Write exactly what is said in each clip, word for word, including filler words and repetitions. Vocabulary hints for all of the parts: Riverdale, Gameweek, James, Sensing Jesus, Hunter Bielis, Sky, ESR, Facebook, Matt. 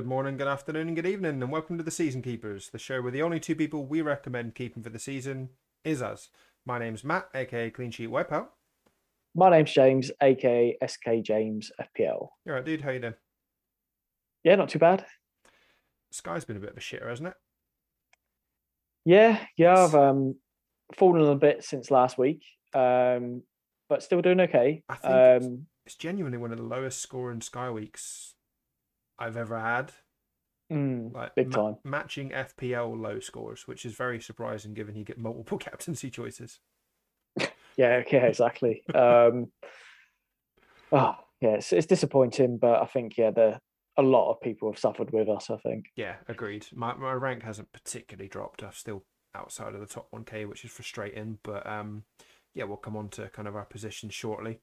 Good morning, good afternoon, and good evening, and welcome to The Season Keepers, the show where the only two people we recommend keeping for the season is us. My name's Matt, aka Clean Sheet Wipeout. My name's James, aka S K James F P L. You're right, dude. How you doing? Yeah, not too bad. Sky's been a bit of a shitter, hasn't it? Yeah, yeah. I've um, fallen a bit since last week, um, but still doing okay. I think um, it's, it's genuinely one of the lowest scoring Sky weeks I've ever had. Mm, like big ma- time. Matching F P L low scores, which is very surprising given you get multiple captaincy choices. Yeah, yeah, exactly. um, oh, yeah, it's, it's disappointing, but I think, yeah, the a lot of people have suffered with us, I think. Yeah, agreed. My my rank hasn't particularly dropped. I'm still outside of the top one K, which is frustrating, but um, yeah, we'll come on to kind of our position shortly.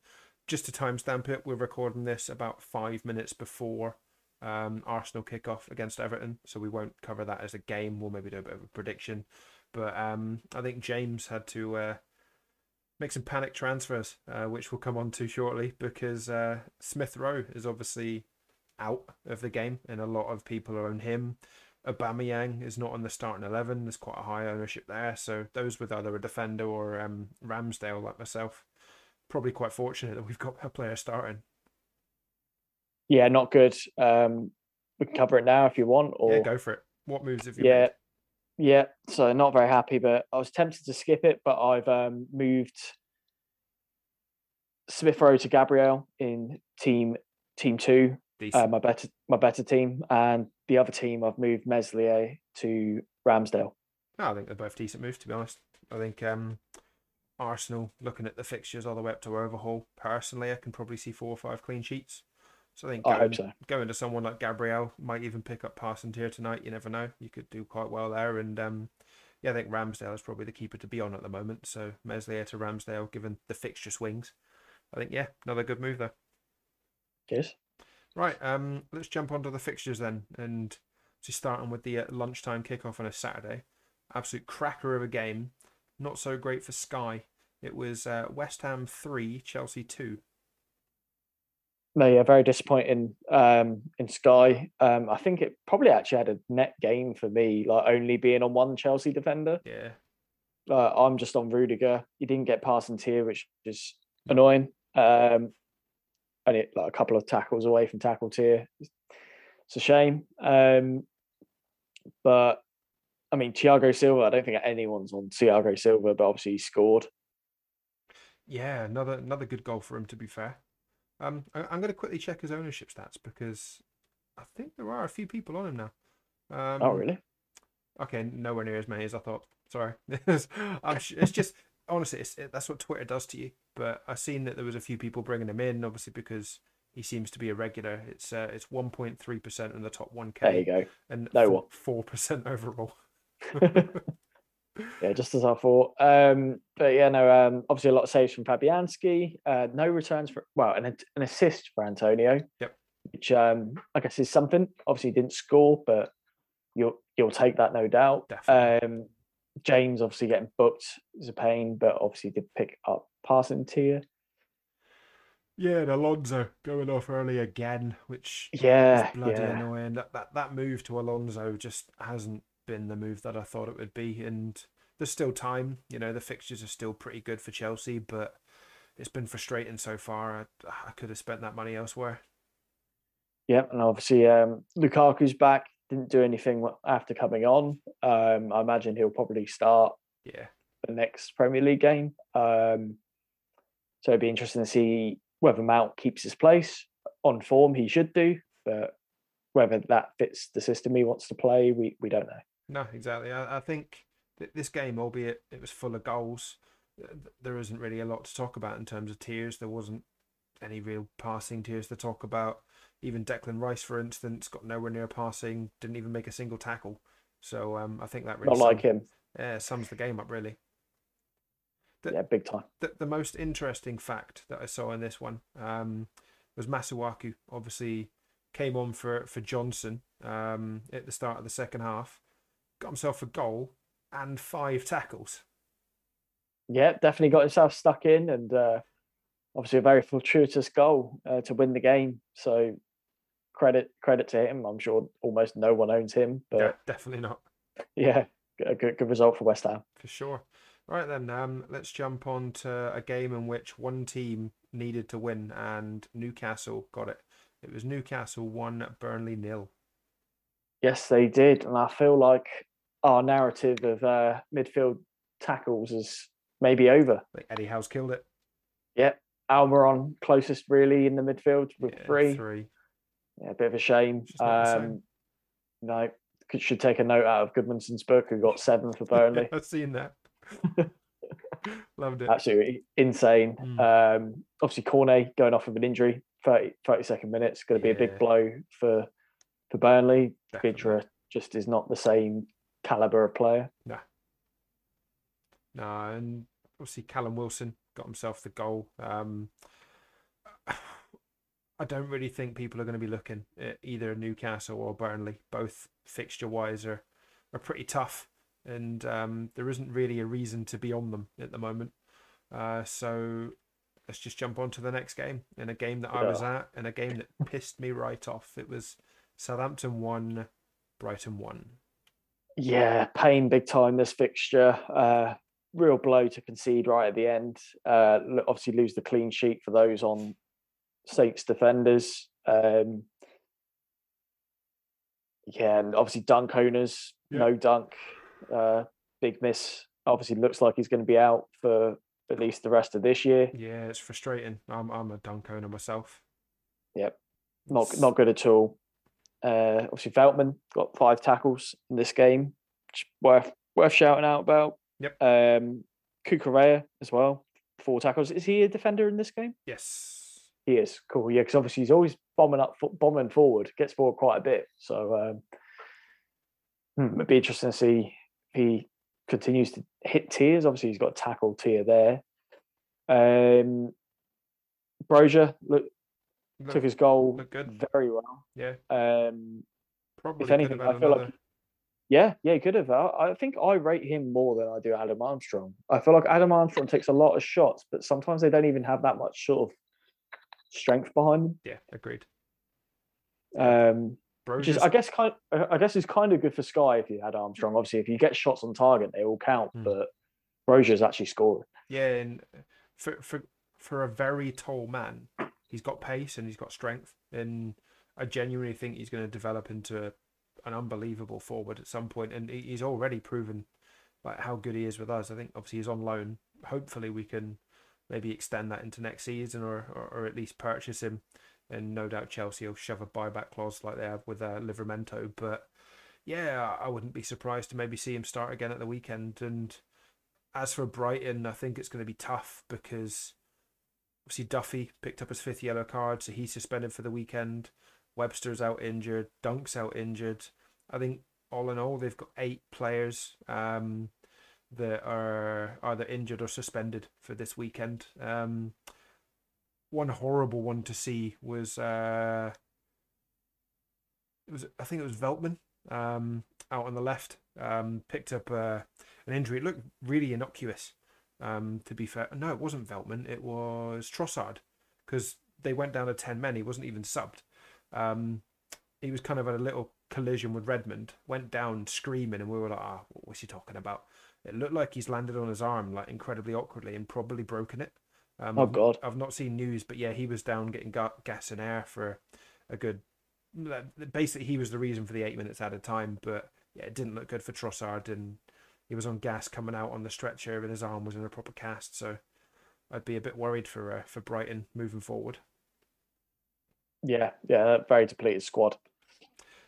Just to timestamp it, we're recording this about five minutes before Um, Arsenal kickoff against Everton, so we won't cover that as a game. We'll maybe do a bit of a prediction, but um, I think James had to uh, make some panic transfers, uh, which we'll come on to shortly, because uh, Smith Rowe is obviously out of the game and a lot of people are on him. Aubameyang is not on the starting eleven. There's quite a high ownership there, so those with either a defender or um, Ramsdale like myself, probably quite fortunate that we've got a player starting. Yeah, not good. Um, we can cover it now if you want. Or yeah, go for it. What moves have you yeah, made? Yeah, so not very happy, but I was tempted to skip it, but I've um, moved Smith Rowe to Gabriel in team team two, uh, my better my better team, and the other team I've moved Meslier to Ramsdale. No, I think they're both decent moves, to be honest. I think um, Arsenal, looking at the fixtures all the way up to overhaul, personally, I can probably see four or five clean sheets. So I think going, I so. going to someone like Gabriel, might even pick up Parsons here tonight. You never know. You could do quite well there. And um, yeah, I think Ramsdale is probably the keeper to be on at the moment. So Meslier to Ramsdale, given the fixture swings. I think, yeah, another good move there. Cheers. Right, um, let's jump onto the fixtures then. And just starting with the uh, lunchtime kickoff on a Saturday. Absolute cracker of a game. Not so great for Sky. It was uh, West Ham three, Chelsea two. No, yeah, very disappointing um, in Sky. Um, I think it probably actually had a net gain for me, like only being on one Chelsea defender. Yeah. Uh, I'm just on Rudiger. You didn't get Parsons here, which is annoying. Um, and it like a couple of tackles away from tackle tier. It's a shame. Um, but, I mean, Thiago Silva, I don't think anyone's on Thiago Silva, but obviously he scored. Yeah, another another good goal for him, to be fair. Um, I'm going to quickly check his ownership stats because I think there are a few people on him now. Um, oh, really? Okay, nowhere near as many as I thought. Sorry. It's just, honestly, it's, it, that's what Twitter does to you. But I've seen that there was a few people bringing him in, obviously, because he seems to be a regular. It's uh, it's one point three percent in the top one K. There you go. And no four, one. four percent overall. Yeah, just as I thought. Um, but yeah, no, um, obviously a lot of saves from Fabianski. Uh, no returns for, well, an, an assist for Antonio. Yep. Which um, I guess is something. Obviously he didn't score, but you'll you'll take that, no doubt. Definitely. Um, James obviously getting booked is a pain, but obviously did pick up passing tier. Yeah, and Alonso going off early again, which yeah, is bloody yeah. annoying. That, that that move to Alonso just hasn't been the move that I thought it would be, and there's still time, you know, the fixtures are still pretty good for Chelsea, but it's been frustrating so far. I, I could have spent that money elsewhere. Yeah, and obviously um, Lukaku's back, didn't do anything after coming on. Um, I imagine he'll probably start yeah. the next Premier League game. Um, so it'd be interesting to see whether Mount keeps his place. On form, he should do, but whether that fits the system he wants to play, we, we don't know. No, exactly. I, I think that this game, albeit it was full of goals, there isn't really a lot to talk about in terms of tiers. There wasn't any real passing tiers to talk about. Even Declan Rice, for instance, got nowhere near passing, didn't even make a single tackle. So um, I think that really Not sums, like him. Uh, sums the game up, really. The, yeah, big time. The, the most interesting fact that I saw in this one um, was Masuaku, obviously came on for, for Johnson um, at the start of the second half. Got himself a goal and five tackles. Yeah, definitely got himself stuck in, and uh, obviously a very fortuitous goal uh, to win the game. So credit credit to him. I'm sure almost no one owns him, but yeah, definitely not. Yeah, a good good result for West Ham for sure. Right then, um, let's jump on to a game in which one team needed to win and Newcastle got it. It was Newcastle one, Burnley nil. Yes, they did, and I feel like our narrative of uh, midfield tackles is maybe over. Like Eddie Howe's killed it. Yep, Almiron closest really in the midfield with yeah, three. Three. Yeah, a bit of a shame. Um, no, should take a note out of Goodmanson's book, who got seven for Burnley. I've seen that. Loved it. Absolutely insane. Mm. Um, obviously, Cornet going off with an injury, thirty, thirty-second minutes, going to be yeah. a big blow for for Burnley. Vidra just is not the same calibre of player. No. No, and obviously Callum Wilson got himself the goal. Um, I don't really think people are going to be looking at either Newcastle or Burnley. Both fixture-wise are, are pretty tough. And um, there isn't really a reason to be on them at the moment. Uh, so let's just jump on to the next game. In a game that I was at, and a game that pissed me right off. It was Southampton one, Brighton one. Yeah, pain big time this fixture. Uh, real blow to concede right at the end. Uh, obviously lose the clean sheet for those on Saints defenders. Um, yeah, and obviously dunk owners, yeah. no dunk. Uh, big miss. Obviously, looks like he's going to be out for at least the rest of this year. Yeah, it's frustrating. I'm I'm a dunk owner myself. Yep, not it's... not good at all. Uh, obviously, Veltman got five tackles in this game, which worth worth shouting out about. Yep. Um, Kukurea as well, four tackles. Is he a defender in this game? Yes, he is. Cool. Yeah, because obviously he's always bombing up, bombing forward, gets forward quite a bit. So um, it'd be interesting to see. He continues to hit tiers. Obviously, he's got a tackle tier there. Um, Brozier look, look, took his goal good. very well. Yeah. Um, Probably if anything, I feel another. like yeah, yeah, he could have. I, I think I rate him more than I do Adam Armstrong. I feel like Adam Armstrong takes a lot of shots, but sometimes they don't even have that much sort of strength behind them. Yeah, agreed. Um. Which is, I guess, kind of, I guess it's kind of good for Sky if you had Armstrong. Obviously, if you get shots on target, they all count. Mm. But Brozier's actually scoring. Yeah, and for for for a very tall man, he's got pace and he's got strength, and I genuinely think he's going to develop into an unbelievable forward at some point. And he's already proven like how good he is with us. I think obviously he's on loan. Hopefully, we can maybe extend that into next season, or or, or at least purchase him. And no doubt Chelsea will shove a buyback clause like they have with uh, Livramento. But yeah, I wouldn't be surprised to maybe see him start again at the weekend. And as for Brighton, I think it's going to be tough because obviously Duffy picked up his fifth yellow card, so he's suspended for the weekend. Webster's out injured. Dunk's out injured. I think all in all, they've got eight players um, that are either injured or suspended for this weekend. Um One horrible one to see was uh, it was I think it was Veltman um, out on the left um, picked up uh, an injury. It looked really innocuous, um, to be fair. No, it wasn't Veltman. It was Trossard because they went down to ten men. He wasn't even subbed. Um, he was kind of in a little collision with Redmond. Went down screaming, and we were like, "Ah, oh, what's he talking about?" It looked like he's landed on his arm like incredibly awkwardly and probably broken it. Um, oh God! I've not seen news, but yeah, he was down getting gas and air for a good. Basically, he was the reason for the eight minutes added time. But yeah, it didn't look good for Trossard, and he was on gas coming out on the stretcher, and his arm was in a proper cast. So I'd be a bit worried for uh, for Brighton moving forward. Yeah, yeah, very depleted squad.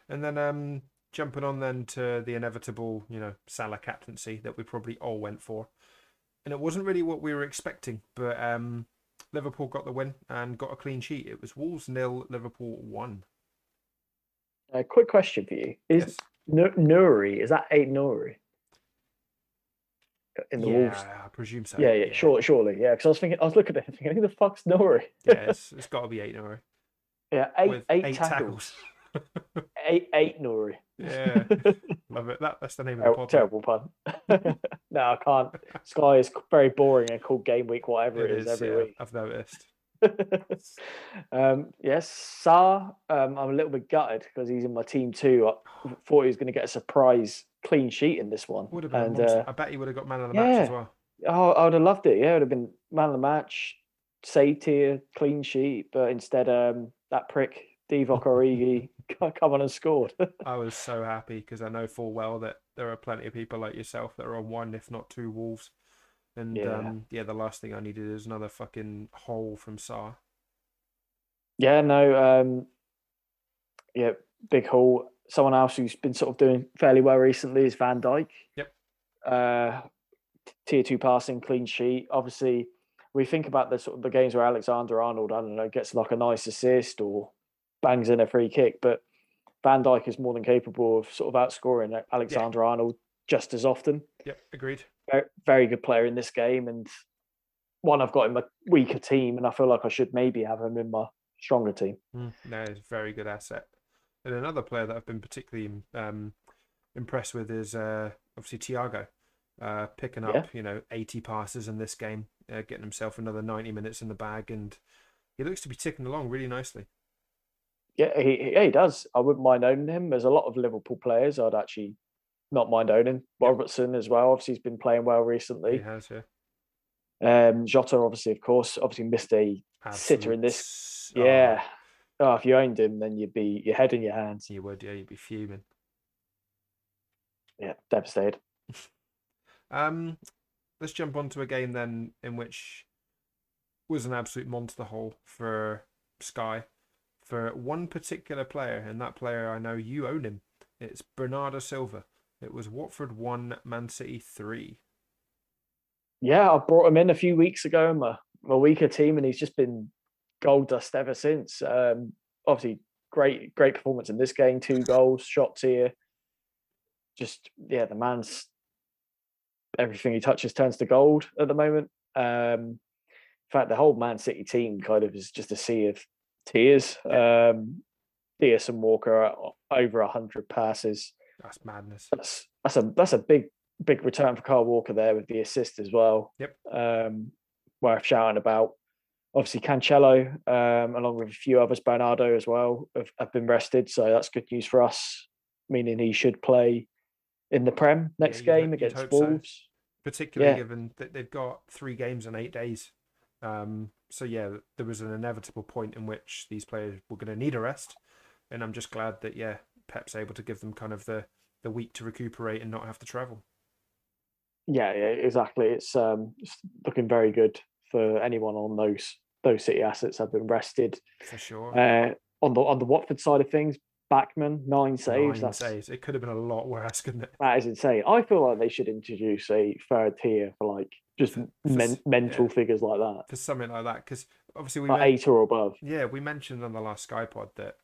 And then um, jumping on then to the inevitable, you know, Salah captaincy that we probably all went for. And it wasn't really what we were expecting, but um, Liverpool got the win and got a clean sheet. It was Wolves nil, Liverpool one. A uh, quick question for you: Is yes. Nouri is that eight Nouri in the yeah, Wolves? Yeah, I presume so. Yeah, yeah, yeah. Sure, surely, yeah. Because I was thinking, I was looking at it, thinking, who the fuck's Nouri? Yeah, it's, it's got to be eight Nouri. Yeah, eight, With eight, eight tackles. tackles. eight, eight Nouri. Yeah, love it. That, that's the name of the podcast. Terrible pun. No, I can't. Sky is very boring and called Gameweek, whatever it, it is, is every yeah, week. I've noticed. um, yes, Saar, um, I'm a little bit gutted because he's in my team too. I thought he was going to get a surprise clean sheet in this one. Would have been and, uh, I bet he would have got man of the yeah. match as well. Oh, I would have loved it. Yeah, it would have been man of the match, save tier, clean sheet. But instead, um, that prick, Divock Origi, come on and scored. I was so happy because I know full well that there are plenty of people like yourself that are on one, if not two, Wolves. And yeah, um, yeah the last thing I needed is another fucking hole from Saar. Yeah, no. Um, yeah, big hole. Someone else who's been sort of doing fairly well recently is Van Dijk. Yep. Uh, tier two passing, clean sheet. Obviously, we think about the sort of the games where Alexander-Arnold, I don't know, gets like a nice assist or bangs in a free kick, but Van Dijk is more than capable of sort of outscoring Alexander-Arnold yeah. just as often. Yep, agreed. Very, very good player in this game, and one I've got in my weaker team, and I feel like I should maybe have him in my stronger team. Mm, no, he's a very good asset. And another player that I've been particularly um, impressed with is uh, obviously Thiago, uh, picking up yeah. you know eighty passes in this game, uh, getting himself another ninety minutes in the bag, and he looks to be ticking along really nicely. Yeah, he, yeah, he does. I wouldn't mind owning him. There's a lot of Liverpool players I'd actually not mind owning. Yeah. Robertson as well. Obviously, he's been playing well recently. He has, yeah. Um, Jota, obviously, of course. Obviously, missed a Absolute. sitter in this. Oh. Yeah. Oh, if you owned him, then you'd be your head in your hands. You would, yeah. You'd be fuming. Yeah, devastated. um, let's jump on to a game then in which was an absolute monster hole for Sky, for one particular player, and that player, I know you own him. It's Bernardo Silva. It was Watford one, Man City three. Yeah, I brought him in a few weeks ago in my, my weaker team, and he's just been gold dust ever since. Um, obviously, great great performance in this game. Two goals, shots here. Just, yeah, the man's... Everything he touches turns to gold at the moment. Um, in fact, the whole Man City team kind of is just a sea of tears. Yeah. Um, Diaz and Walker over a hundred passes. That's madness. That's that's a that's a big big return for Kyle Walker there with the assist as well. Yep. Um, worth shouting about. Obviously, Cancelo, um, along with a few others, Bernardo as well, have, have been rested, so that's good news for us. Meaning he should play in the Prem next yeah, game hope, against Wolves. So. Particularly yeah. given that they've got three games in eight days. Um, so yeah, there was an inevitable point in which these players were going to need a rest, and I'm just glad that yeah, Pep's able to give them kind of the, the week to recuperate and not have to travel. Yeah, yeah, exactly. It's um it's looking very good for anyone on those those City assets have been rested for sure. Uh, on the on the Watford side of things, Backman nine saves. Nine that's, saves. It could have been a lot worse, couldn't it? That is insane. I feel like they should introduce a third tier for like just for, men, for, mental yeah, figures like that. For something like that, because obviously we like men- eight or above. Yeah, we mentioned on the last Skypod that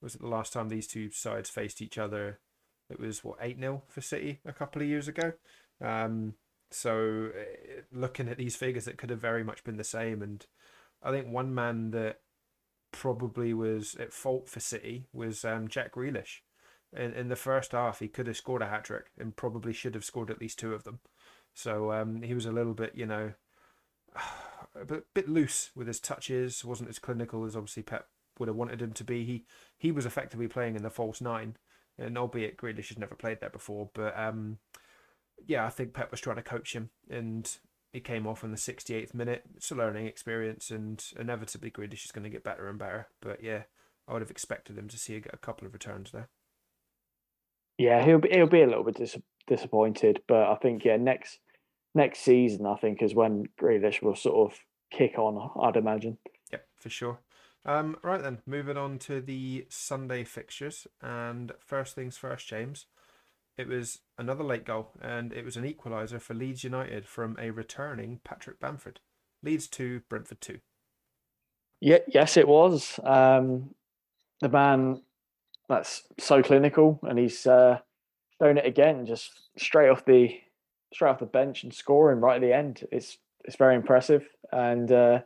was it the last time these two sides faced each other. It was what eight nil for City a couple of years ago. Um, so looking at these figures, it could have very much been the same. And I think one man that probably was at fault for City was um, Jack Grealish. In, in the first half, he could have scored a hat-trick and probably should have scored at least two of them. So um, he was a little bit, you know, a bit loose with his touches, wasn't as clinical as obviously Pep would have wanted him to be. He he was effectively playing in the false nine, and albeit Grealish has never played there before, but um, yeah, I think Pep was trying to coach him, and he came off in the sixty-eighth minute. It's a learning experience, and inevitably Grealish is going to get better and better. But yeah, I would have expected him to see a, a couple of returns there. Yeah, he'll be he'll be a little bit dis- disappointed, but I think yeah, next next season I think is when Grealish will sort of kick on. I'd imagine. Yep, for sure. Um, right then, moving on to the Sunday fixtures, and first things first, James. It was another late goal, and it was an equaliser for Leeds United from a returning Patrick Bamford. Leeds two, Brentford two. Yeah, yes, it was. Um, the man that's so clinical, and he's uh, shown it again, just straight off the straight off the bench and scoring right at the end. It's it's very impressive, and. Uh,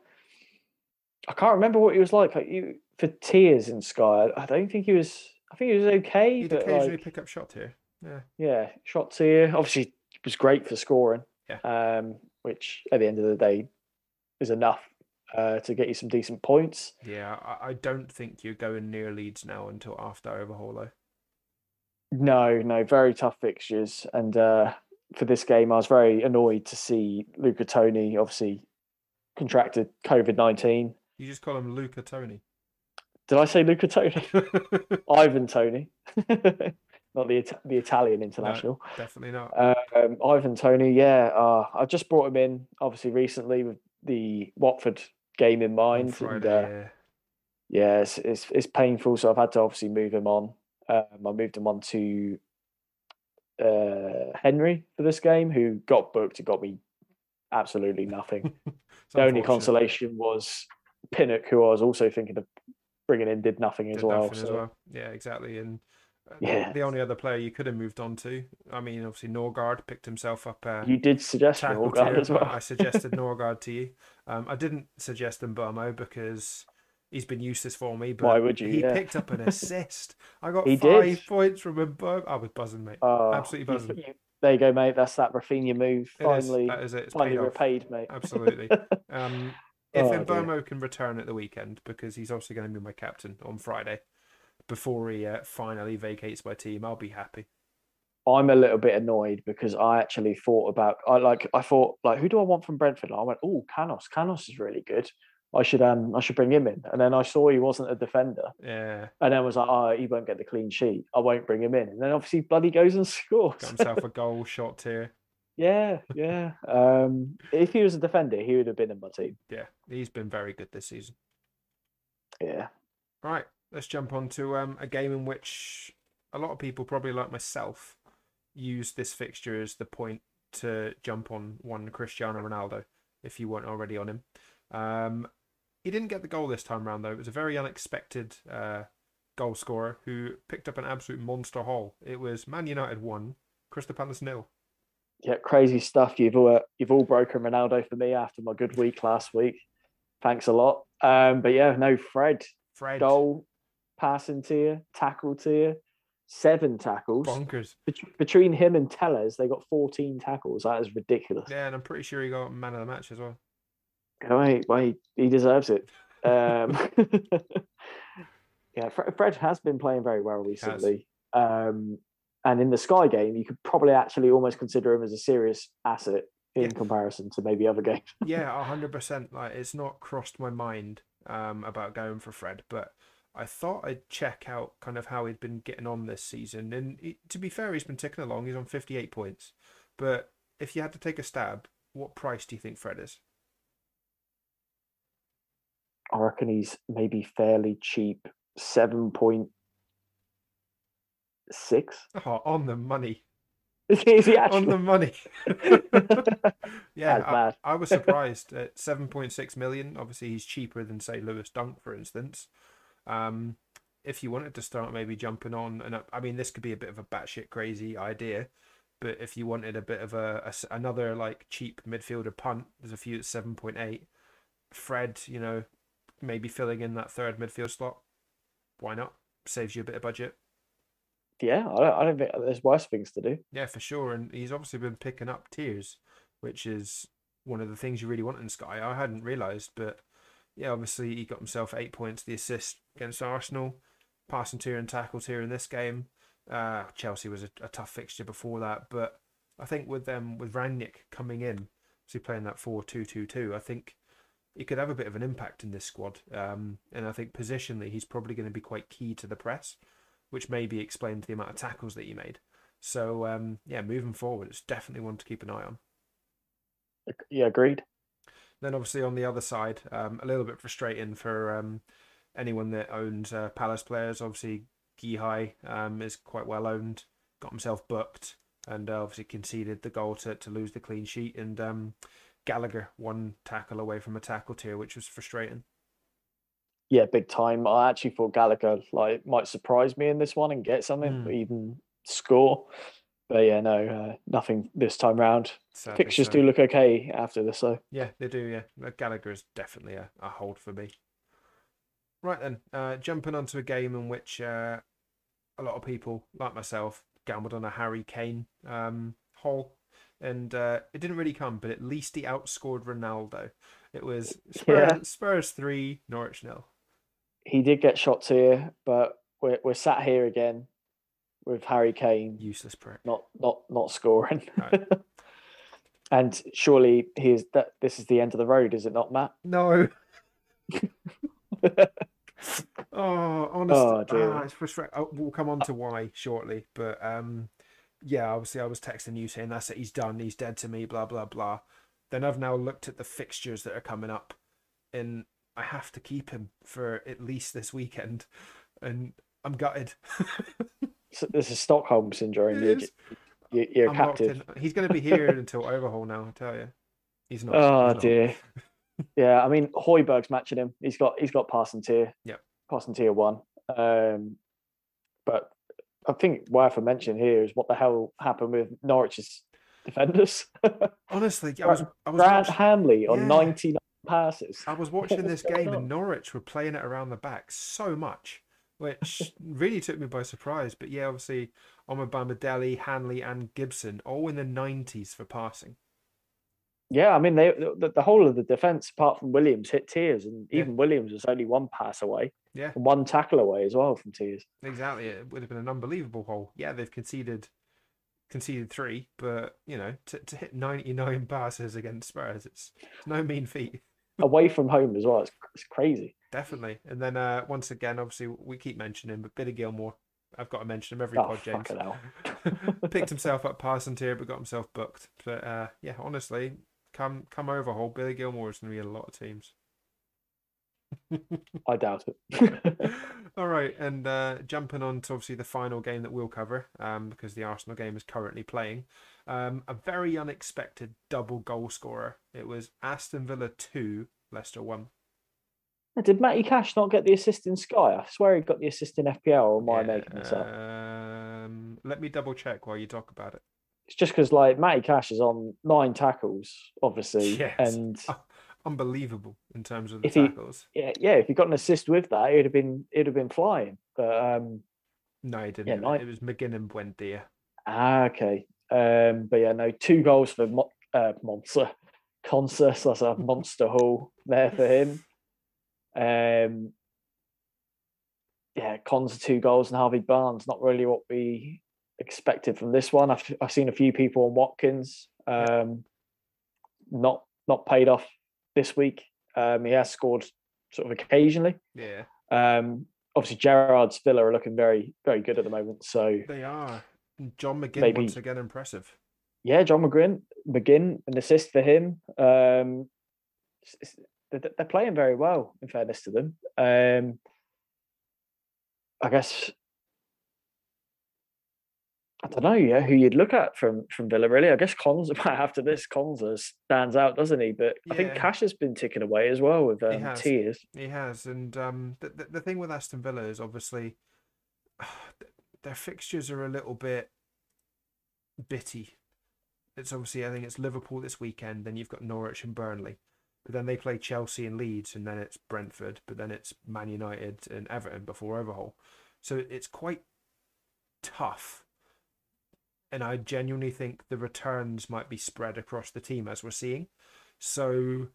I can't remember what he was like. Like you, for tears in Sky, I don't think he was. I think he was okay. He'd but occasionally like, pick up shots here. Yeah, yeah, shots here. Obviously, it was great for scoring. Yeah. Um, which at the end of the day is enough. uh, to get you some decent points. Yeah, I don't think you're going near Leeds now until after overhaul, though. No, no, very tough fixtures. And uh, for this game, I was very annoyed to see Luca Toni obviously contracted COVID nineteen. You just call him Luca Toni. Did I say Luca Toni? Ivan Toni. Not the Ita- the Italian international. No, definitely not. Um, Ivan Toni, yeah. Uh, I just brought him in, obviously, recently with the Watford game in mind. On Friday, and, uh, yeah, yeah it's, it's, it's painful, so I've had to obviously move him on. Um, I moved him on to uh, Henry for this game, who got booked and got me absolutely nothing. The only consolation was Pinnock, who I was also thinking of bringing in, did nothing did as well. Nothing so. as well. Yeah, exactly. And yeah. The only other player you could have moved on to, I mean, obviously Norgard picked himself up. Uh, you did suggest Norgard as well. I suggested Norgard to you. Um, I didn't suggest Mbomo because he's been useless for me. But why would you? He yeah. picked up an assist. I got he five did. points from Mbomo. I was buzzing, mate. Oh, absolutely buzzing. You, there you go, mate. That's that Rafinha move. It finally, is. That is it. It's finally repaid, mate. Absolutely. Um, if oh, Mbomo yeah. can return at the weekend, because he's obviously going to be my captain on Friday, before he uh, finally vacates my team, I'll be happy. I'm a little bit annoyed because I actually thought about, I like, I thought like, who do I want from Brentford? And I went, oh, Canos. Canos is really good. I should, um, I should bring him in. And then I saw he wasn't a defender. Yeah. And then I was like, oh, he won't get the clean sheet. I won't bring him in. And then obviously, bloody goes and scores. Got himself a goal shot here. Yeah, yeah. Um, if he was a defender, he would have been in my team. Yeah, he's been very good this season. Yeah. Right. Let's jump on to um, a game in which a lot of people, probably like myself, used this fixture as the point to jump on one Cristiano Ronaldo, if you weren't already on him. Um, he didn't get the goal this time round, though. It was a very unexpected uh, goal scorer who picked up an absolute monster haul. It was Man United one, Crystal Palace nil. Yeah, crazy stuff. You've all, you've all broken Ronaldo for me after my good week last week. Thanks a lot. Um, but yeah, no, Fred. Fred. Goal. Passing to you, tackle to you, seven tackles. Bonkers. Bet- between him and Tellers, they got fourteen tackles. That is ridiculous. Yeah, and I'm pretty sure he got man of the match as well. Oh, wait, wait, he deserves it. Um, yeah, Fred, Fred has been playing very well recently. Um, and in the Sky game, you could probably actually almost consider him as a serious asset in yeah. comparison to maybe other games. Yeah, one hundred percent. Like, it's not crossed my mind um, about going for Fred, but I thought I'd check out kind of how he'd been getting on this season. And he, to be fair, he's been ticking along. He's on fifty-eight points. But if you had to take a stab, what price do you think Fred is? I reckon he's maybe fairly cheap, seven point six. Oh, on the money. Is he actually on the money? Yeah, I, I was surprised at seven point six million. Obviously, he's cheaper than, say, Lewis Dunk, for instance. Um, if you wanted to start maybe jumping on, and I mean, this could be a bit of a batshit crazy idea, but if you wanted a bit of a, a another like cheap midfielder punt, there's a few at seven point eight. Fred, you know, maybe filling in that third midfield slot. Why not? Saves you a bit of budget. Yeah, I don't, I don't think there's worse things to do. Yeah, for sure. And he's obviously been picking up tiers, which is one of the things you really want in Sky. I hadn't realised, but yeah, obviously he got himself eight points, the assist against Arsenal, passing tier and tackle tier in this game. Uh, Chelsea was a, a tough fixture before that, but I think with them with Rangnick coming in, so playing that four two two two, I think he could have a bit of an impact in this squad. Um, and I think positionally he's probably going to be quite key to the press, which maybe explains the amount of tackles that he made. So um, yeah, moving forward, it's definitely one to keep an eye on. Yeah, agreed. Then obviously on the other side, um, a little bit frustrating for um, anyone that owns uh, Palace players. Obviously, Gihai um, is quite well owned, got himself booked, and uh, obviously conceded the goal to, to lose the clean sheet. And um, Gallagher, one tackle away from a tackle tier, which was frustrating. Yeah, big time. I actually thought Gallagher like might surprise me in this one and get something, mm. even score. But yeah, no, uh, nothing this time round. Sadly, Fixtures so. do look okay after this, though. Yeah, they do, yeah. Gallagher is definitely a, a hold for me. Right then, uh, jumping onto a game in which uh, a lot of people, like myself, gambled on a Harry Kane um, haul. and uh, it didn't really come, but at least he outscored Ronaldo. It was Spurs, yeah. Spurs three, Norwich nil. He did get shots here, but we're we're sat here again with Harry Kane, useless prick, not not not scoring. No. And surely he is that. This is the end of the road, is it not, Matt? No. Oh, honestly, oh, ah, it's frustrating. We'll come on to why shortly, but um, yeah, obviously, I was texting you saying that's it. He's done. He's dead to me. Blah blah blah. Then I've now looked at the fixtures that are coming up, and I have to keep him for at least this weekend, and I'm gutted. So this is Stockholm syndrome. You're, you're, you're I'm captive. He's going to be here until overhaul now. I tell you, he's not. Oh he's not. Dear. Yeah, I mean, Højbjerg's matching him. He's got he's got passing tier. Yeah, passing tier one. Um, but I think worth a mention here is what the hell happened with Norwich's defenders. Honestly, I was I was Brad watching, Hamley on yeah. ninety-nine passes. I was watching this game and Norwich were playing it around the back so much, which really took me by surprise. But yeah, obviously, Omabamadeli, Hanley, and Gibson all in the nineties for passing. Yeah, I mean, they the, the whole of the defence, apart from Williams, hit tiers, and even yeah. Williams was only one pass away, yeah, and one tackle away as well from tiers. Exactly, it would have been an unbelievable haul. Yeah, they've conceded conceded three, but you know, to, to hit ninety-nine passes against Spurs, it's, it's no mean feat. Away from home as well, it's, it's crazy. Definitely, and then uh, once again, obviously, we keep mentioning, but Billy Gilmore, I've got to mention him every oh, pod, James. Picked himself up passing tier, but got himself booked. But uh, yeah, honestly. Come come overhaul. Billy Gilmore is going to be in a lot of teams. I doubt it. All right, and uh, jumping on to obviously the final game that we'll cover, um, because the Arsenal game is currently playing. Um, a very unexpected double goal scorer. It was Aston Villa two, Leicester one. Did Matty Cash not get the assist in Sky? I swear he got the assist in F P L, or am I yeah, making this up? Um, let me double check while you talk about it. It's just because, like, Matty Cash is on nine tackles, obviously, yes. and oh, unbelievable in terms of the if tackles. He, yeah, yeah. If he got an assist with that, it'd have been it'd have been flying. But um, no, he didn't. Yeah, nine... It was McGinn and Buendia. Ah, okay. Um, but yeah, no, two goals for Mo- uh, Monster Consus. So that's a monster haul there for him. Um, yeah, Consus two goals and Harvey Barnes. Not really what we expected from this one. I've I've seen a few people on Watkins. Um, not not paid off this week. Um, he has scored sort of occasionally. Yeah. Um, obviously, Gerrard's Villa are looking very very good at the moment. So they are. John McGinn maybe, once again impressive. Yeah, John McGinn McGinn an assist for him. Um, it's, it's, they're, they're playing very well. In fairness to them, um, I guess. I don't know, yeah, who you'd look at from, from Villa, really. I guess Konza, after this, Konza stands out, doesn't he? But yeah. I think Cash has been ticking away as well with um, he has. Tiers. He has. And um, the, the, the thing with Aston Villa is obviously uh, their fixtures are a little bit bitty. It's obviously, I think it's Liverpool this weekend, then you've got Norwich and Burnley. But then they play Chelsea and Leeds, and then it's Brentford, but then it's Man United and Everton before overhaul. So it's quite tough. And I genuinely think the returns might be spread across the team as we're seeing. So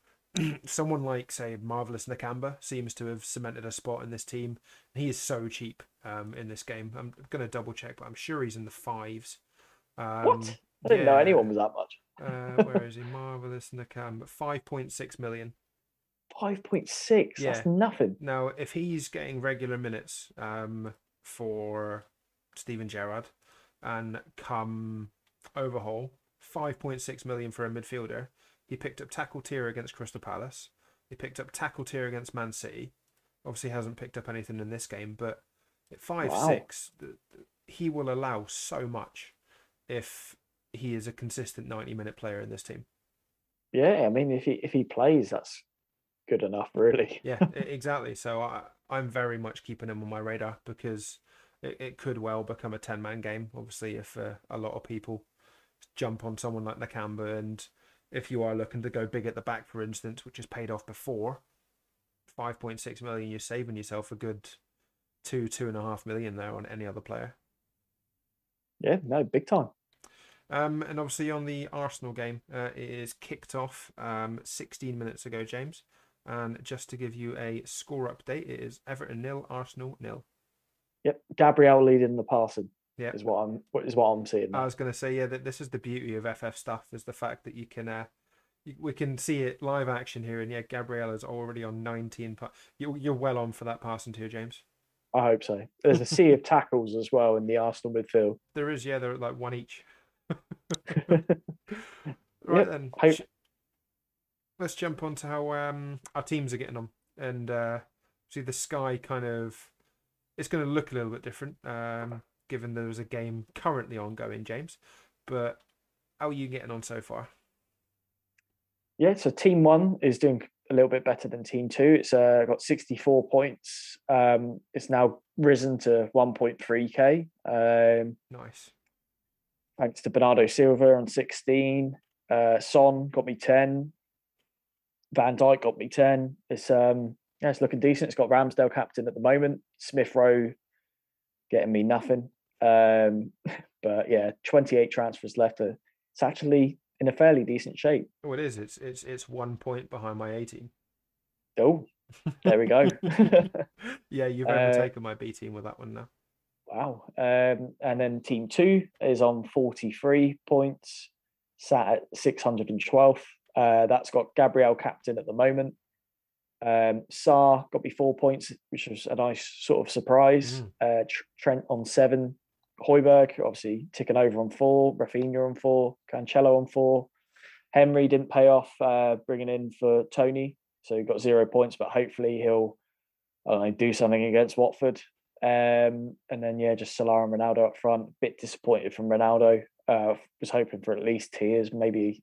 someone like, say, Marvellous Nakamba seems to have cemented a spot in this team. He is so cheap um, in this game. I'm going to double check, but I'm sure he's in the fives. Um, what? I didn't yeah. know anyone was that much. uh, where is he? Marvellous Nakamba. five point six million. five point six? Yeah. That's nothing. Now, if he's getting regular minutes um, for Steven Gerrard, and come overhaul, five point six million for a midfielder. He picked up tackle tier against Crystal Palace. He picked up tackle tier against Man City. Obviously hasn't picked up anything in this game, but at five six, wow. He will allow so much if he is a consistent ninety minute player in this team. Yeah, I mean, if he if he plays, that's good enough, really. Yeah, exactly. So I, I'm very much keeping him on my radar because It, it could well become a ten-man game, obviously, if uh, a lot of people jump on someone like Nakamba. And if you are looking to go big at the back, for instance, which is paid off before, five point six million, you're saving yourself a good two, two and a half million there on any other player. Yeah, no, big time. Um, and obviously on the Arsenal game, uh, it is kicked off um, sixteen minutes ago, James. And just to give you a score update, it is Everton nil, Arsenal nil. Yep, Gabriel leading the passing. Yeah, is what I'm is what I'm seeing. I was going to say, yeah, that this is the beauty of F F stuff, is the fact that you can uh, you, we can see it live action here, and yeah, Gabriel is already on nineteen. Pa- you, you're well on for that passing too, James. I hope so. There's a sea of tackles as well in the Arsenal midfield. There is, yeah, they're like one each. Right, yep. Then, hope- let's jump on to how um, our teams are getting on, and uh, see the Sky kind of it's going to look a little bit different. Um, given there was a game currently ongoing, James. But how are you getting on so far? Yeah, so Team One is doing a little bit better than Team Two. It's uh, got sixty-four points. Um, it's now risen to one point three K. Um, nice. Thanks to Bernardo Silva on sixteen. Uh, Son got me ten. Van Dijk got me ten. It's um, yeah, it's looking decent. It's got Ramsdale captain at the moment. Smith Rowe getting me nothing. Um, but yeah, twenty-eight transfers left. To, it's actually in a fairly decent shape. Oh, it is. It's it's it's one point behind my A team. Oh, there we go. Yeah, you've overtaken uh, my B team with that one now. Wow. Um, and then Team Two is on forty-three points, sat at six hundred twelfth. Uh, that's got Gabriel captain at the moment. Um, Sarr got me four points, which was a nice sort of surprise. Mm. Uh, Trent on seven, Højbjerg obviously ticking over on four, Rafinha on four, Cancelo on four. Henry didn't pay off, uh, bringing in for Tony, so he got zero points. But hopefully he'll I don't know, do something against Watford. Um, and then yeah, just Salah and Ronaldo up front. Bit disappointed from Ronaldo. Uh, was hoping for at least tears, maybe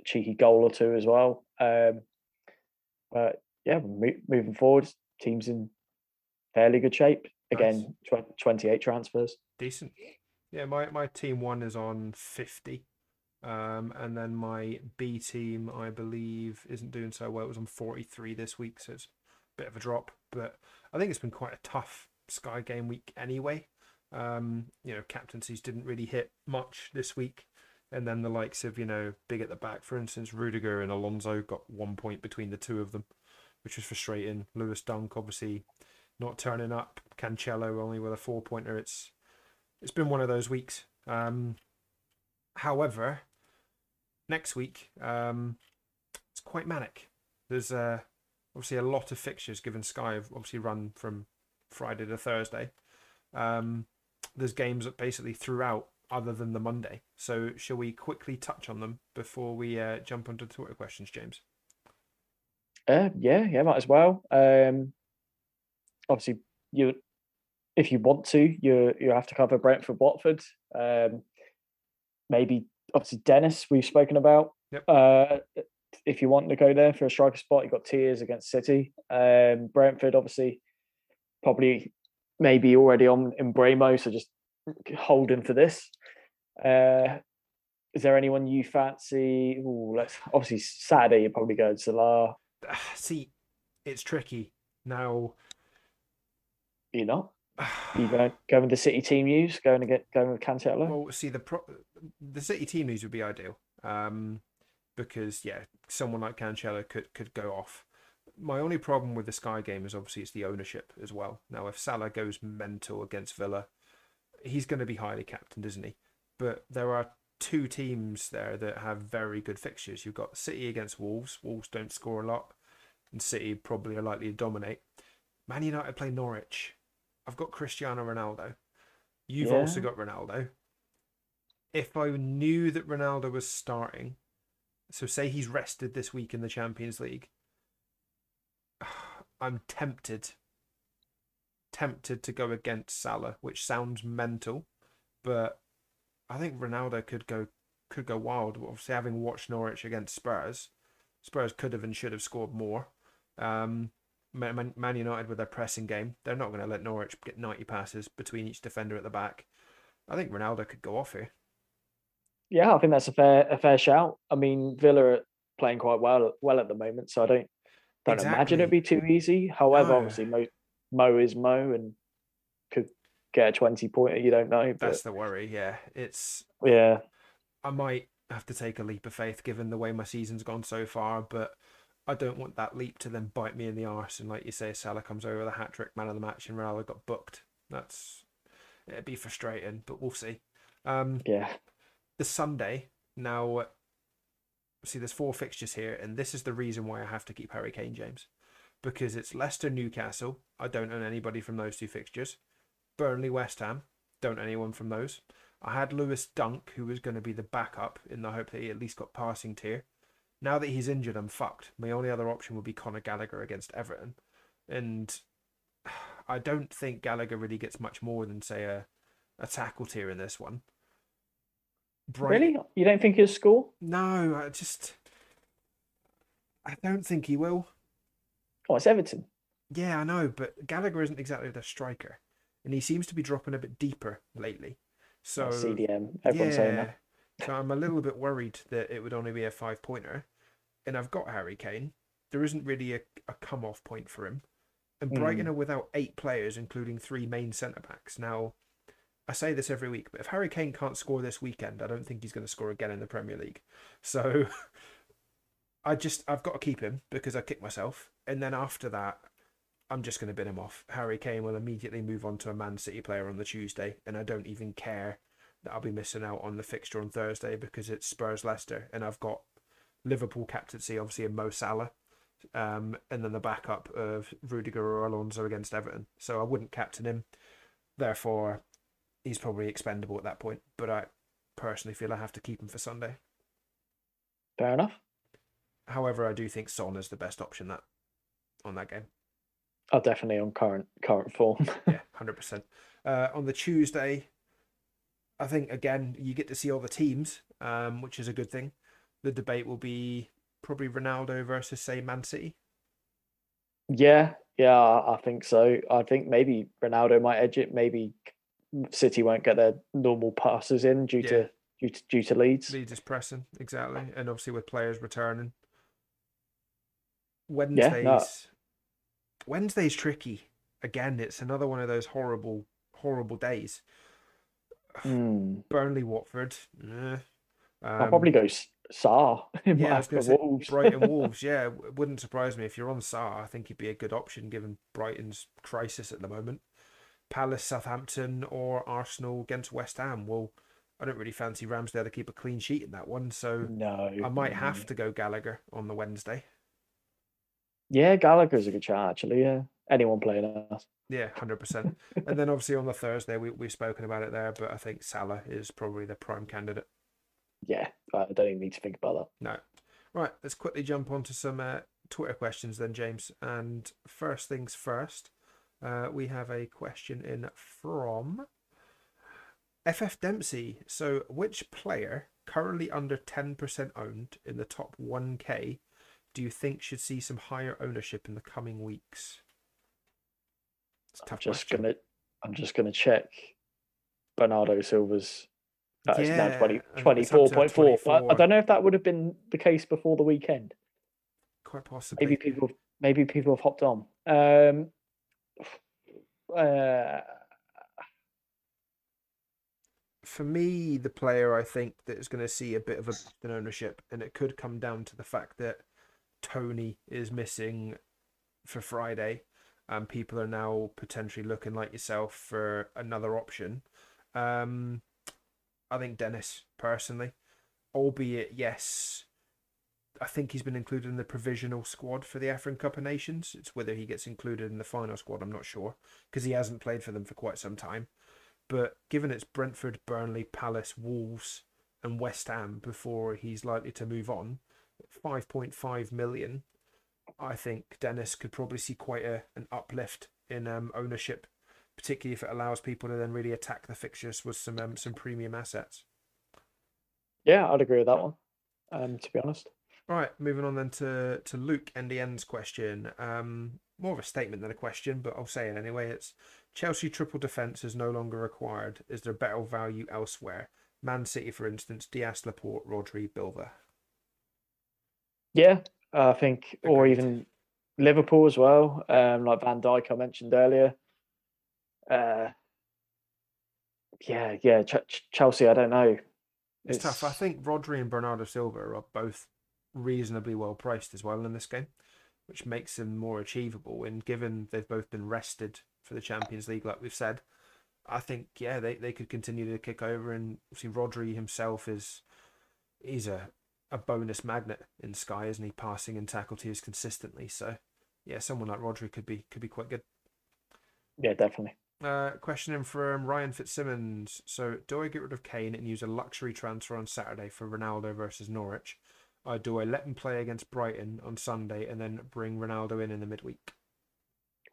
a cheeky goal or two as well. Um, but yeah, moving forward, team's in fairly good shape. Again, nice. twenty-eight transfers. Decent. Yeah, my, my Team One is on fifty. Um, and then my B team, I believe, isn't doing so well. It was on forty-three this week, so it's a bit of a drop. But I think it's been quite a tough Sky game week anyway. Um, you know, captaincies didn't really hit much this week. And then the likes of, you know, big at the back, for instance, Rudiger and Alonso got one point between the two of them, which was frustrating. Lewis Dunk obviously not turning up. Cancelo only with a four pointer. It's it's been one of those weeks. Um, however, next week um, it's quite manic. There's uh, obviously a lot of fixtures given Sky have obviously run from Friday to Thursday. Um, there's games basically throughout, other than the Monday. So shall we quickly touch on them before we uh, jump onto Twitter questions, James? Uh, yeah, yeah, might as well. Um, obviously, you if you want to, you you have to cover Brentford, Watford. Um, maybe obviously Dennis, we've spoken about. Yep. Uh, if you want to go there for a striker spot, you got Tiers against City. Um, Brentford, obviously, probably maybe already on in Bremo, so just holding for this. Uh, is there anyone you fancy? Ooh, let's obviously Saturday. You're probably going Salah. See, it's tricky now. You're not. You going going with the City team news? Going to get going with Cancelo? Well, see the pro- the City team news would be ideal, um, because yeah, someone like Cancelo could could go off. My only problem with the Sky game is obviously it's the ownership as well. Now, if Salah goes mental against Villa, he's going to be highly captained, isn't he? But there are two teams there that have very good fixtures. You've got City against Wolves. Wolves don't score a lot, and City probably are likely to dominate. Man United play Norwich. I've got Cristiano Ronaldo. You've yeah. also got Ronaldo. If I knew that Ronaldo was starting, so say he's rested this week in the Champions League, I'm tempted, tempted to go against Salah, which sounds mental, but I think Ronaldo could go could go wild. Obviously, having watched Norwich against Spurs, Spurs could have and should have scored more. Um, Man, Man United with their pressing game, they're not going to let Norwich get ninety passes between each defender at the back. I think Ronaldo could go off here. Yeah, I think that's a fair a fair shout. I mean, Villa are playing quite well well at the moment, so I don't don't exactly. imagine it'd be too easy. However, no. obviously Mo, Mo is Mo and could get a twenty pointer, you don't know. But that's the worry, yeah. It's yeah. I might have to take a leap of faith given the way my season's gone so far, but I don't want that leap to then bite me in the arse. And like you say, Salah comes over with a hat-trick, man of the match, and Ronaldo got booked. That's, it'd be frustrating, but we'll see. Um, yeah. The Sunday, now, see, there's four fixtures here, and this is the reason why I have to keep Harry Kane, James, because it's Leicester, Newcastle. I don't own anybody from those two fixtures. Burnley, West Ham. Don't own anyone from those. I had Lewis Dunk, who was going to be the backup, in the hope that he at least got passing tier. Now that he's injured, I'm fucked. My only other option would be Conor Gallagher against Everton. And I don't think Gallagher really gets much more than, say, a, a tackle tier in this one. Bright... Really? You don't think he'll score? No, I just... I don't think he will. Oh, it's Everton. Yeah, I know, but Gallagher isn't exactly the striker. And he seems to be dropping a bit deeper lately. So C D M, everyone's yeah. saying that. So I'm a little bit worried that it would only be a five-pointer. And I've got Harry Kane. There isn't really a, a come-off point for him. And Brighton mm. are without eight players, including three main centre-backs. Now, I say this every week, but if Harry Kane can't score this weekend, I don't think he's going to score again in the Premier League. So I just, I've got to keep him because I kick myself. And then after that, I'm just going to bin him off. Harry Kane will immediately move on to a Man City player on the Tuesday, and I don't even care that I'll be missing out on the fixture on Thursday because it's Spurs-Leicester, and I've got Liverpool captaincy, obviously, in Mo Salah, um, and then the backup of Rudiger or Alonso against Everton. So I wouldn't captain him. Therefore, he's probably expendable at that point, but I personally feel I have to keep him for Sunday. Fair enough. However, I do think Son is the best option that on that game. Oh, definitely on current current form. Yeah, one hundred percent. Uh, on the Tuesday, I think, again, you get to see all the teams, um, which is a good thing. The debate will be probably Ronaldo versus, say, Man City. Yeah, yeah, I think so. I think maybe Ronaldo might edge it. Maybe City won't get their normal passes in due yeah. to due to due to Leeds. Leeds is pressing, exactly, and obviously with players returning. Wednesdays. Yeah, no. Wednesday's tricky. Again, it's another one of those horrible, horrible days. Mm. Burnley, Watford. Nah. Um, I'll probably go Sarr. Yeah, I was going to say Wolves. Brighton Wolves. Yeah, it wouldn't surprise me if you're on Sarr. I think he'd be a good option given Brighton's crisis at the moment. Palace, Southampton, or Arsenal against West Ham. Well, I don't really fancy Ramsdale to keep a clean sheet in that one, so no, I might no. have to go Gallagher on the Wednesday. Yeah, Gallagher's a good shot, actually, yeah. Anyone playing us. Yeah, one hundred percent. And then obviously on the Thursday, we, we've spoken about it there, but I think Salah is probably the prime candidate. Yeah, I don't even need to think about that. No. Right, let's quickly jump on to some uh, Twitter questions then, James. And first things first, uh, we have a question in from F F Dempsey. So which player currently under ten percent owned in the top one K do you think should see some higher ownership in the coming weeks? I'm just question. gonna, I'm just gonna check Bernardo Silva's. That yeah, is now twenty, twenty-four point four. I, I don't know if that would have been the case before the weekend. Quite possibly. Maybe people, maybe people have hopped on. Um, uh, For me, the player I think that is going to see a bit of an ownership, and it could come down to the fact that Tony is missing for Friday, and people are now potentially looking like yourself for another option. Um, I think Dennis, personally, albeit, yes, I think he's been included in the provisional squad for the African Cup of Nations. It's whether he gets included in the final squad, I'm not sure, because he hasn't played for them for quite some time. But given it's Brentford, Burnley, Palace, Wolves and West Ham before he's likely to move on, five point five million, I think Dennis could probably see quite a, an uplift in um, ownership, particularly if it allows people to then really attack the fixtures with some um, some premium assets. Yeah, I'd agree with that one, um, to be honest. All right, moving on then to, to Luke N D N's question. Um, more of a statement than a question, but I'll say it anyway. It's Chelsea triple defence is no longer required. Is there better value elsewhere? Man City, for instance, Diaz, Laporte, Rodri, Bilba. Yeah, I think, or even Liverpool as well, um, like Van Dijk I mentioned earlier. Uh, yeah, yeah, Ch- Chelsea, I don't know. It's, it's tough. I think Rodri and Bernardo Silva are both reasonably well priced as well in this game, which makes them more achievable. And given they've both been rested for the Champions League, like we've said, I think, yeah, they, they could continue to kick over. And see, Rodri himself is he's a, a bonus magnet in Sky, isn't he? Passing and tackle tiers consistently. So, yeah, someone like Rodri could be could be quite good. Yeah, definitely. Uh, question in from Ryan Fitzsimmons. So, do I get rid of Kane and use a luxury transfer on Saturday for Ronaldo versus Norwich? Or do I let him play against Brighton on Sunday and then bring Ronaldo in in the midweek?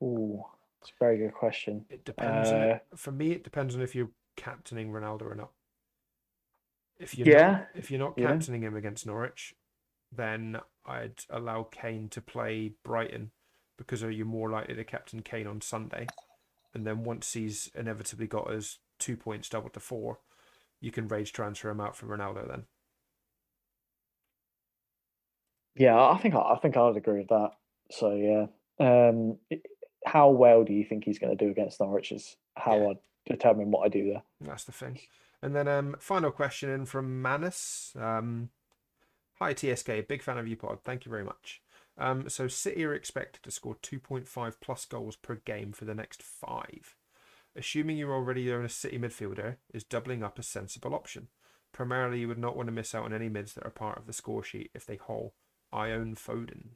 Ooh, that's a very good question. It depends. Uh, on, for me, it depends on if you're captaining Ronaldo or not. If you're yeah, not, if you're not captaining yeah. him against Norwich, then I'd allow Kane to play Brighton, because are you more likely to captain Kane on Sunday? And then once he's inevitably got his two points doubled to four, you can rage transfer him out for Ronaldo then. Yeah, I think I think I'd agree with that. So yeah, um, it, how well do you think he's going to do against Norwich is how yeah. I determine what I do there. That's the thing. And then um, final question in from Manus. Um, Hi T S K, big fan of you pod. Thank you very much. Um, so City are expected to score two point five plus goals per game for the next five. Assuming you already own a City midfielder, is doubling up a sensible option? Primarily, you would not want to miss out on any mids that are part of the score sheet if they haul. I own Foden.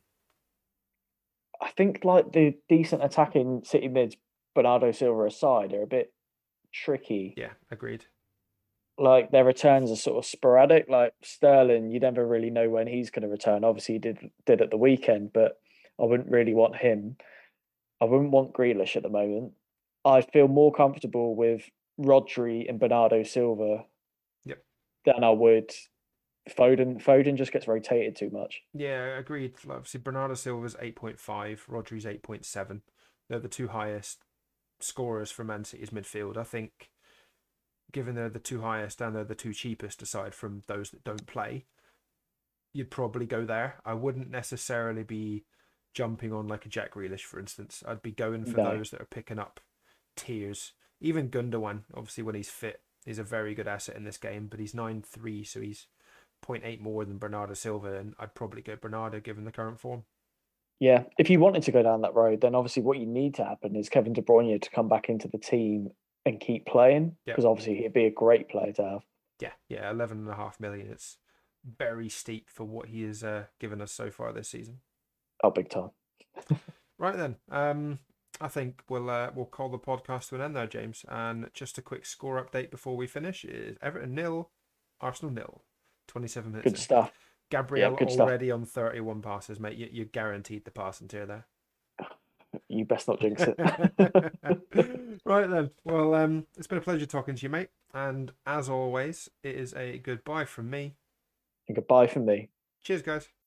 I think like the decent attacking City mids, Bernardo Silva aside, are a bit tricky. Yeah, agreed. Like their returns are sort of sporadic. Like Sterling, you never really know when he's going to return. Obviously, he did did at the weekend, but I wouldn't really want him. I wouldn't want Grealish at the moment. I feel more comfortable with Rodri and Bernardo Silva yep. than I would. Foden Foden just gets rotated too much. Yeah, agreed. Obviously, Bernardo Silva's eight point five, Rodri's eight point seven. They're the two highest scorers for Man City's midfield. I think, given they're the two highest and they're the two cheapest, aside from those that don't play, you'd probably go there. I wouldn't necessarily be jumping on like a Jack Grealish, for instance. I'd be going for no. those that are picking up tiers. Even Gundogan, obviously, when he's fit, is a very good asset in this game, but he's nine three, so he's zero point eight more than Bernardo Silva, and I'd probably go Bernardo given the current form. Yeah, if you wanted to go down that road, then obviously what you need to happen is Kevin De Bruyne to come back into the team and keep playing, because yep. obviously he'd be a great player to have. Yeah, yeah, eleven and a half million. It's very steep for what he has uh, given us so far this season. Oh, big time. Right then, um, I think we'll uh, we'll call the podcast to an end there, James. And just a quick score update before we finish is Everton nil, Arsenal nil. twenty-seven minutes. Good stuff. Gabriel yeah, good already stuff. On thirty-one passes, mate. You, you're guaranteed the passing tier there. You best not jinx it. Right then. Well, um, it's been a pleasure talking to you, mate. And as always, it is a goodbye from me. And goodbye from me. Cheers, guys.